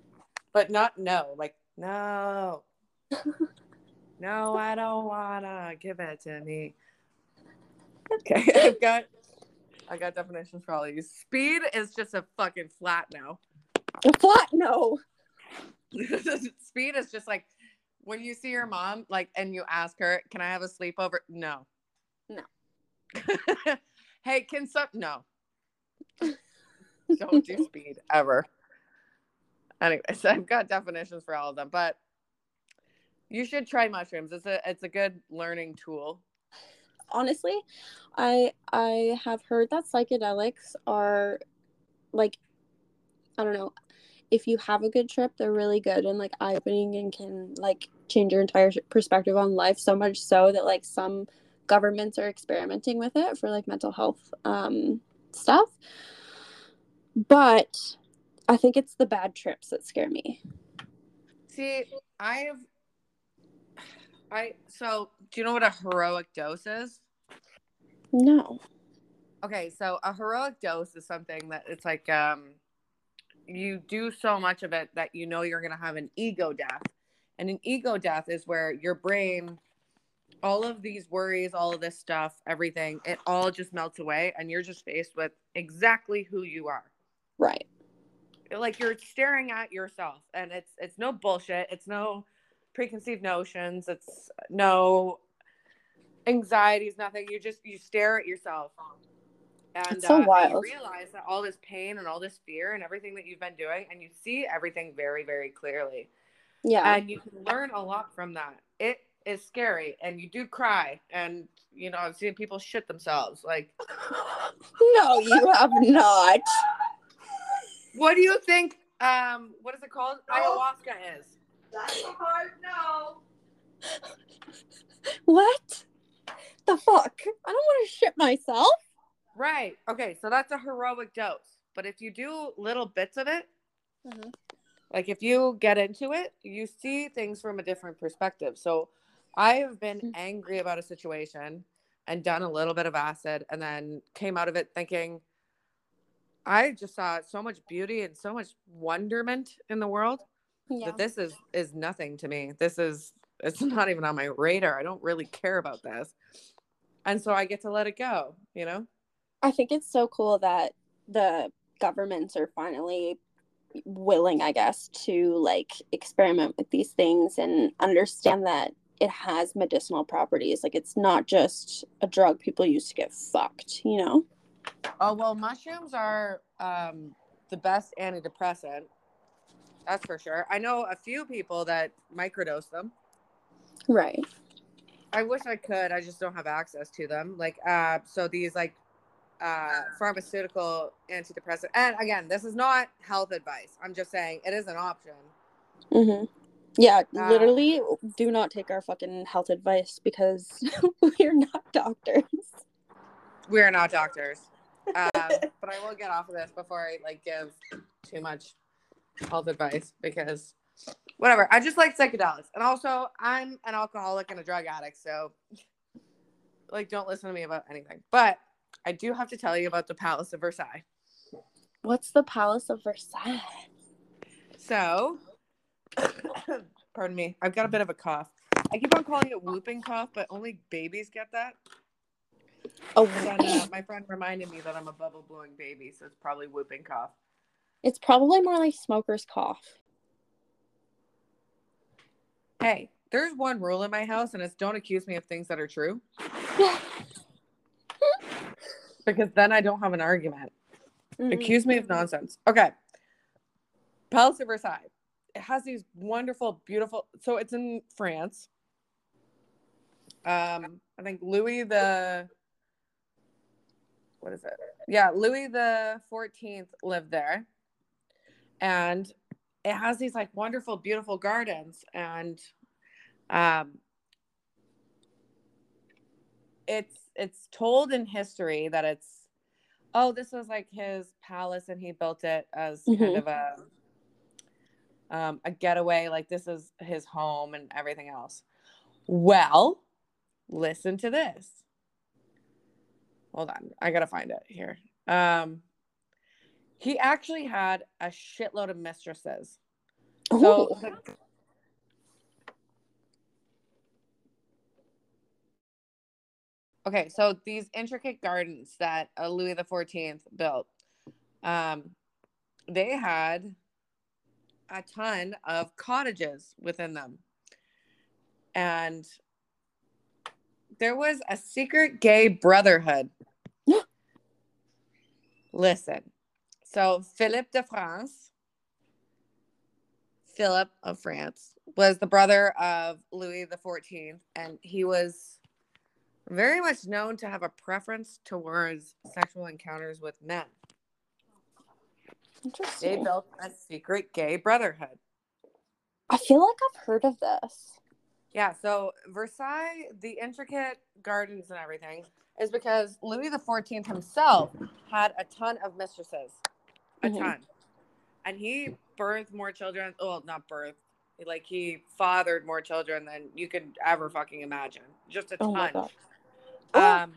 but not no, like, no. No, I don't wanna, give it to me. Okay, I got definitions for all of you. Speed is just a fucking flat no. A flat no. Speed is just like, when you see your mom, like, and you ask her, can I have a sleepover? No. No. Hey, can some... No. Don't do speed, ever. Anyways, I've got definitions for all of them, but you should try mushrooms. It's a good learning tool. Honestly, I have heard that psychedelics are, like, I don't know, if you have a good trip, they're really good and, like, eye-opening and can, like, change your entire perspective on life, so much so that, like, some governments are experimenting with it for, like, mental health stuff. But I think it's the bad trips that scare me. See, so do you know what a heroic dose is? No. Okay, so a heroic dose is something that it's like, you do so much of it that you know you're going to have an ego death. And an ego death is where your brain, all of these worries, all of this stuff, everything, it all just melts away and you're just faced with exactly who you are. Right. Like, you're staring at yourself and it's no bullshit. It's no preconceived notions. It's no anxieties, nothing. You stare at yourself. And so you realize that all this pain and all this fear and everything that you've been doing, and you see everything very, very clearly. Yeah. And you can learn a lot from that. It is scary, and you do cry. And, you know, I've seen people shit themselves. Like, no, you have not. What do you think, what is it called? No. Ayahuasca is. That's a hard no. What the fuck? I don't want to shit myself. Right. Okay. So that's a heroic dose. But if you do little bits of it, mm-hmm. like if you get into it, you see things from a different perspective. So I have been angry about a situation and done a little bit of acid and then came out of it thinking, I just saw so much beauty and so much wonderment in the world that this is nothing to me. This is it's not even on my radar. I don't really care about this. And so I get to let it go, you know? I think it's so cool that the governments are finally willing, I guess, to like experiment with these things and understand that it has medicinal properties. Like, it's not just a drug people use to get fucked, you know? Oh, well, mushrooms are the best antidepressant. That's for sure. I know a few people that microdose them. Right. I wish I could. I just don't have access to them. Like, so these like pharmaceutical antidepressant. And again, this is not health advice. I'm just saying it is an option. Mm-hmm. Yeah, literally do not take our fucking health advice because we're not doctors. We're not doctors. But I will get off of this before I like give too much health advice because whatever. I just like psychedelics. And also I'm an alcoholic and a drug addict. So like, don't listen to me about anything, but I do have to tell you about the Palace of Versailles. What's the Palace of Versailles? So, pardon me. I've got a bit of a cough. I keep on calling it whooping cough, but only babies get that. Oh, and, my friend reminded me that I'm a bubble blowing baby, so it's probably whooping cough. It's probably more like smoker's cough. Hey, there's one rule in my house, and it's don't accuse me of things that are true. Because then I don't have an argument. Mm-hmm. Accuse me of nonsense. Okay. Palace of Versailles. It has these wonderful, beautiful... So it's in France. I think Louis the... What is it? Yeah, Louis the 14th lived there. And it has these, like, wonderful, beautiful gardens. And it's told in history that it's, oh, this was like his palace and he built it as mm-hmm. kind of a getaway. Like, this is his home and everything else. Well, listen to this. Hold on. I got to find it here. He actually had a shitload of mistresses. Ooh. So okay, so these intricate gardens that Louis XIV built, they had a ton of cottages within them. And there was a secret gay brotherhood. Listen, so Philip of France, was the brother of Louis XIV, and he was very much known to have a preference towards sexual encounters with men. Interesting. They built a secret gay brotherhood. I feel like I've heard of this. Yeah, so Versailles, the intricate gardens and everything, is because Louis XIV himself had a ton of mistresses. A mm-hmm. ton. And he birthed more children. Well, not birthed. Like, he fathered more children than you could ever fucking imagine. Just a ton. Oh my God.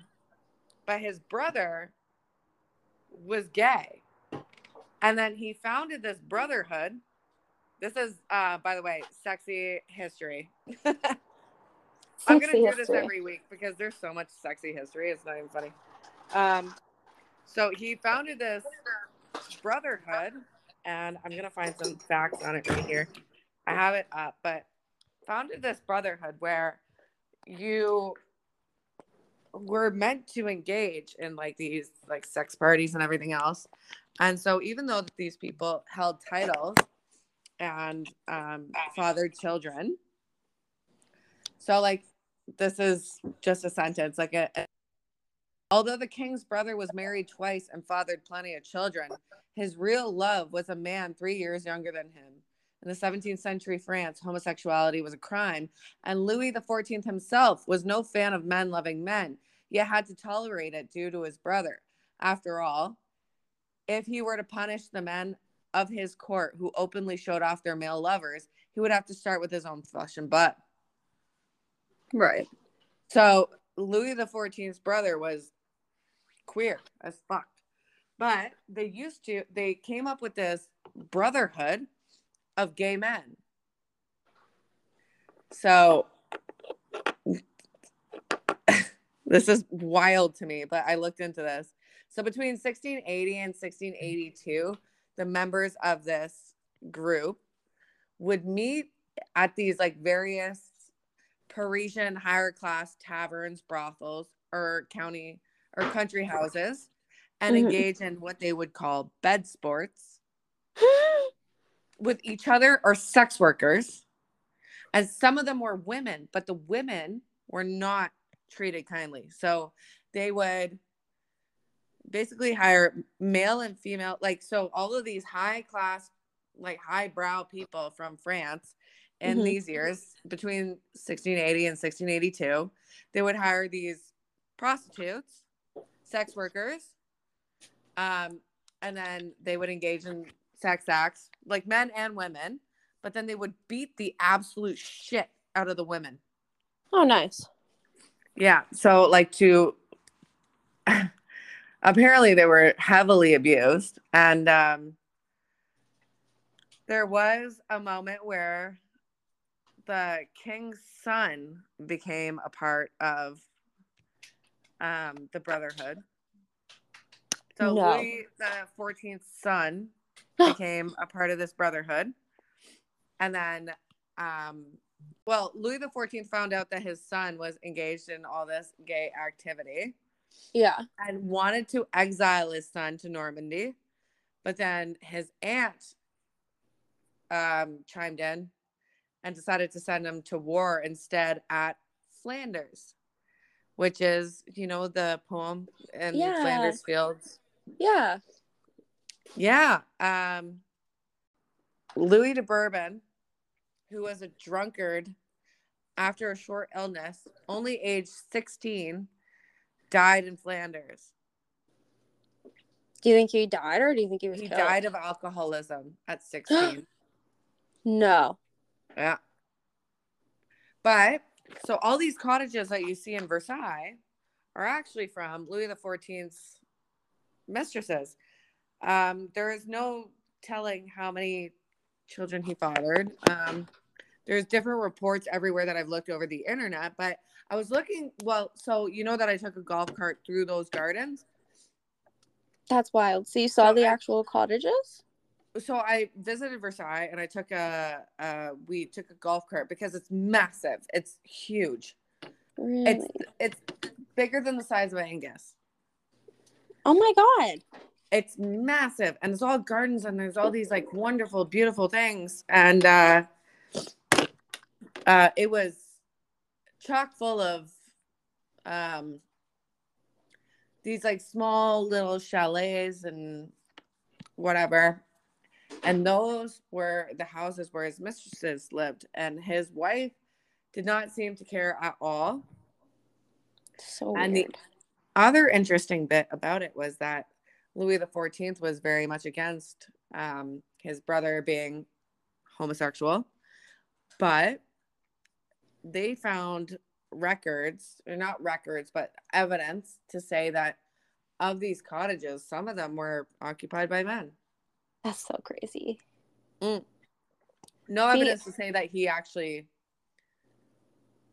But his brother was gay, and then he founded this brotherhood. This is, by the way, sexy history. Sexy I'm gonna do history. This every week because there's so much sexy history. It's not even funny. So he founded this brotherhood, and I'm gonna find some facts on it right here. I have it up, but founded this brotherhood where you were meant to engage in like these like sex parties and everything else. And so even though these people held titles and fathered children, so like this is just a sentence like although the king's brother was married twice and fathered plenty of children, his real love was a man 3 years younger than him. In the 17th century France, homosexuality was a crime, and Louis XIV himself was no fan of men loving men, yet had to tolerate it due to his brother. After all, if he were to punish the men of his court who openly showed off their male lovers, he would have to start with his own flesh and blood. Right. So Louis XIV's brother was queer as fuck. But they came up with this brotherhood of gay men. So This is wild to me, but I looked into this. So between 1680 and 1682, the members of this group would meet at these like various Parisian higher class taverns, brothels, or county or country houses, and engage in what they would call bed sports with each other or sex workers. And some of them were women, but the women were not treated kindly. So they would basically hire male and female, like, so all of these high class, like highbrow people from France in these years between 1680 and 1682, they would hire these prostitutes, sex workers, and then they would engage in sex acts, like men and women, but then they would beat the absolute shit out of the women. Oh, nice. Yeah. So like to, apparently they were heavily abused. And there was a moment where the king's son became a part of the Brotherhood. So no. Louis XIV's son became a part of this Brotherhood. And then, well, Louis XIV found out that his son was engaged in all this gay activity. Yeah. And wanted to exile his son to Normandy. But then his aunt chimed in and decided to send him to war instead at Flanders, which is, you know, the poem in Flanders Fields. Yeah. Yeah. Louis de Bourbon, who was a drunkard after a short illness, only age 16, died in Flanders. Do you think he died or do you think he was killed? He died of alcoholism at 16. No. Yeah. But, so all these cottages that you see in Versailles are actually from Louis XIV's mistresses. There is no telling how many children he fathered. There's different reports everywhere that I've looked over the internet, but I was looking, well, so you know that I took a golf cart through those gardens. That's wild. So you saw the actual cottages? So I visited Versailles and I took we took a golf cart because it's massive. It's huge. Really? It's bigger than the size of Angus. Oh my God. It's massive, and it's all gardens, and there's all these like wonderful, beautiful things. And it was chock full of these like small little chalets and whatever. And those were the houses where his mistresses lived, and his wife did not seem to care at all. So weird. And the other interesting bit about it was that Louis XIV was very much against his brother being homosexual, but they found records, or not records, but evidence to say that of these cottages, some of them were occupied by men. That's so crazy. No evidence to say that he actually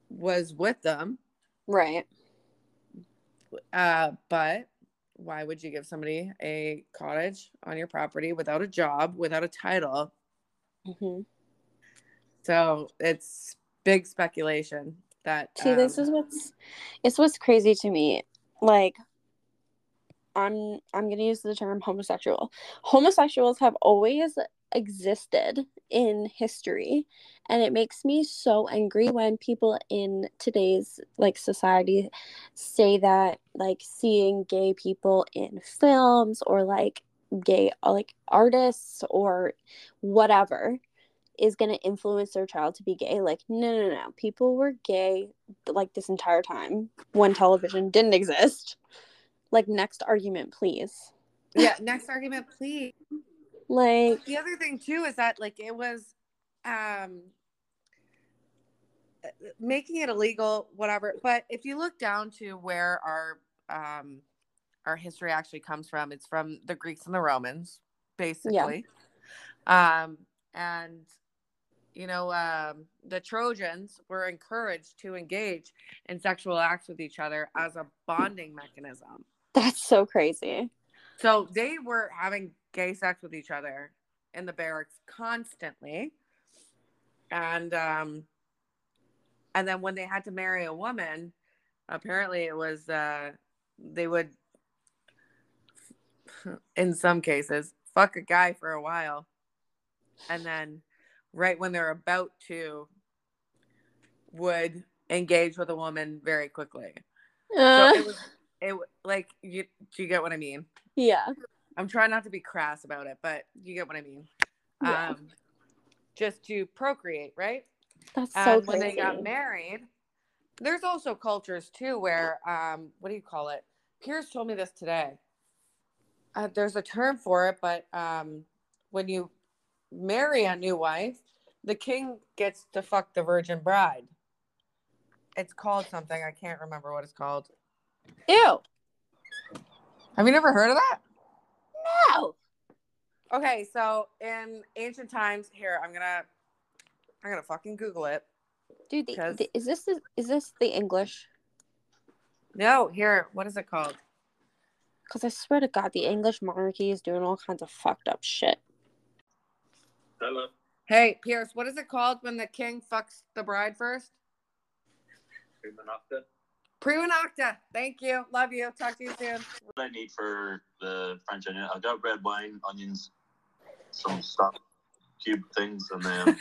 was with them. Right. But why would you give somebody a cottage on your property without a job, without a title? So it's big speculation that. See, this is what's crazy to me. Like, I'm gonna use the term homosexual. Homosexuals have always existed in history, and it makes me so angry when people in today's like society say that like seeing gay people in films or like gay like artists or whatever is going to influence their child to be gay. Like no, people were gay like this entire time when television didn't exist. Like next argument please. Yeah, next argument please. Like the other thing too is that like it was making it illegal, whatever. But if you look down to where our history actually comes from, it's from the Greeks and the Romans, basically. Yeah. And you know, the Trojans were encouraged to engage in sexual acts with each other as a bonding mechanism. That's so crazy. So they were having gay sex with each other in the barracks constantly. And then when they had to marry a woman, apparently it was, they would, in some cases, fuck a guy for a while. And then right when they're about to, would engage with a woman very quickly. So it was like, do you get what I mean? Yeah. I'm trying not to be crass about it, but you get what I mean. Yeah. Just to procreate, right? That's so crazy. When they got married, there's also cultures too where, what do you call it? Pierce told me this today. There's a term for it, but when you marry a new wife, the king gets to fuck the virgin bride. It's called something. I can't remember what it's called. Ew. Have you never heard of that? No. Okay, so in ancient times, here, I'm gonna fucking Google it. Dude, is this the English? No, here, what is it called? Because I swear to God, the English monarchy is doing all kinds of fucked up shit. Hello. Hey, Pierce, what is it called when the king fucks the bride first? Prima nocta. Prima nocta. Thank you. Love you. Talk to you soon. What I need for the French onion, I've got red wine, onions, some stuff, cube things, and then...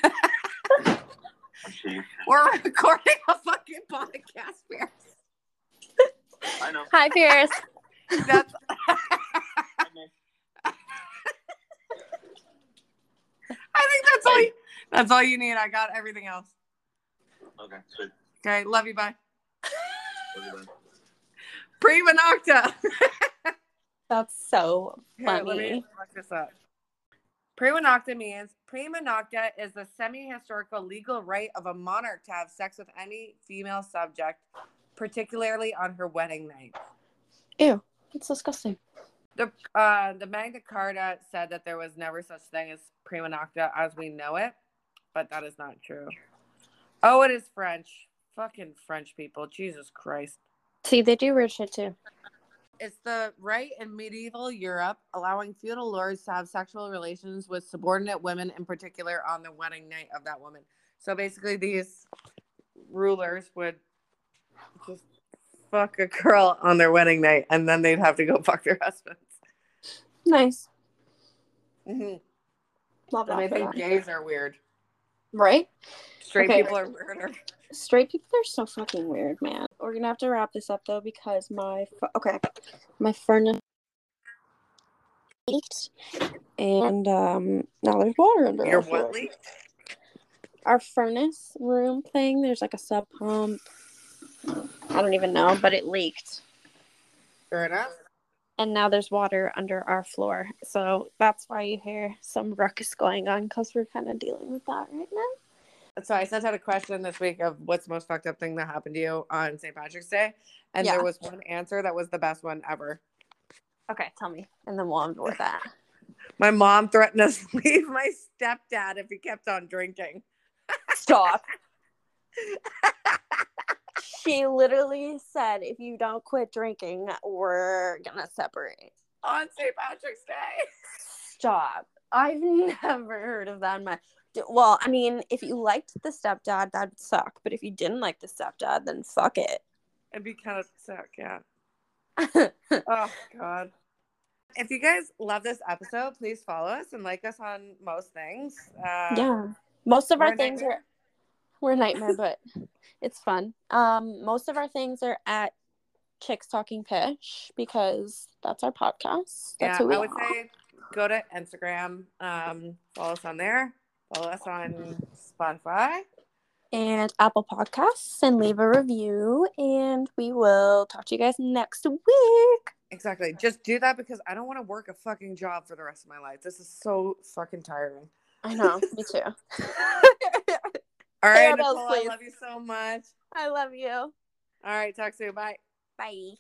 We're recording a fucking podcast, Pierce. I know. Hi, Pierce. That's... I think that's all you need. I got everything else. Okay, sweet. Okay, love you, bye. Love you, bye. Prima nocta. That's so funny. Here, let me look this up. Prima nocta is the semi-historical legal right of a monarch to have sex with any female subject, particularly on her wedding night. Ew, that's disgusting. The Magna Carta said that there was never such thing as prima nocta as we know it, but that is not true. Oh, it is French. Fucking French people. Jesus Christ. See, they do weird shit too. It's the right in medieval Europe allowing feudal lords to have sexual relations with subordinate women, in particular on the wedding night of that woman. So basically these rulers would just fuck a girl on their wedding night, and then they'd have to go fuck their husbands. Nice. Mm-hmm. Love that. I think gays are weird. Right? Straight people are weirder. Straight people are so fucking weird, man. We're gonna have to wrap this up though, because my furnace leaked, and now there's water under it. Your what leaked? Our furnace room thing. There's like a sub pump. I don't even know, but it leaked. Fair enough. And now there's water under our floor. So that's why you hear some ruckus going on, because we're kind of dealing with that right now. So I sent out a question this week of what's the most fucked up thing that happened to you on St. Patrick's Day. And there was one answer that was the best one ever. Okay, tell me. And then we'll end with that. My mom threatened us to leave my stepdad if he kept on drinking. Stop. She literally said, if you don't quit drinking, we're gonna separate. On St. Patrick's Day. Stop. I've never heard of that in my... Well, I mean, if you liked the stepdad, that would suck. But if you didn't like the stepdad, then fuck it. It'd be kind of suck, yeah. Oh, God. If you guys love this episode, please follow us and like us on most things. Yeah. Most of our things are... We're a nightmare, but it's fun. Most of our things are at Chicks Talking Pitch, because that's our podcast. That's who we are. I would say go to Instagram. Follow us on there. Follow us on Spotify. And Apple Podcasts. And leave a review. And we will talk to you guys next week. Exactly. Just do that, because I don't want to work a fucking job for the rest of my life. This is so fucking tiring. I know. Me too. All right, Nicole, I love you so much. I love you. All right, talk soon. Bye. Bye.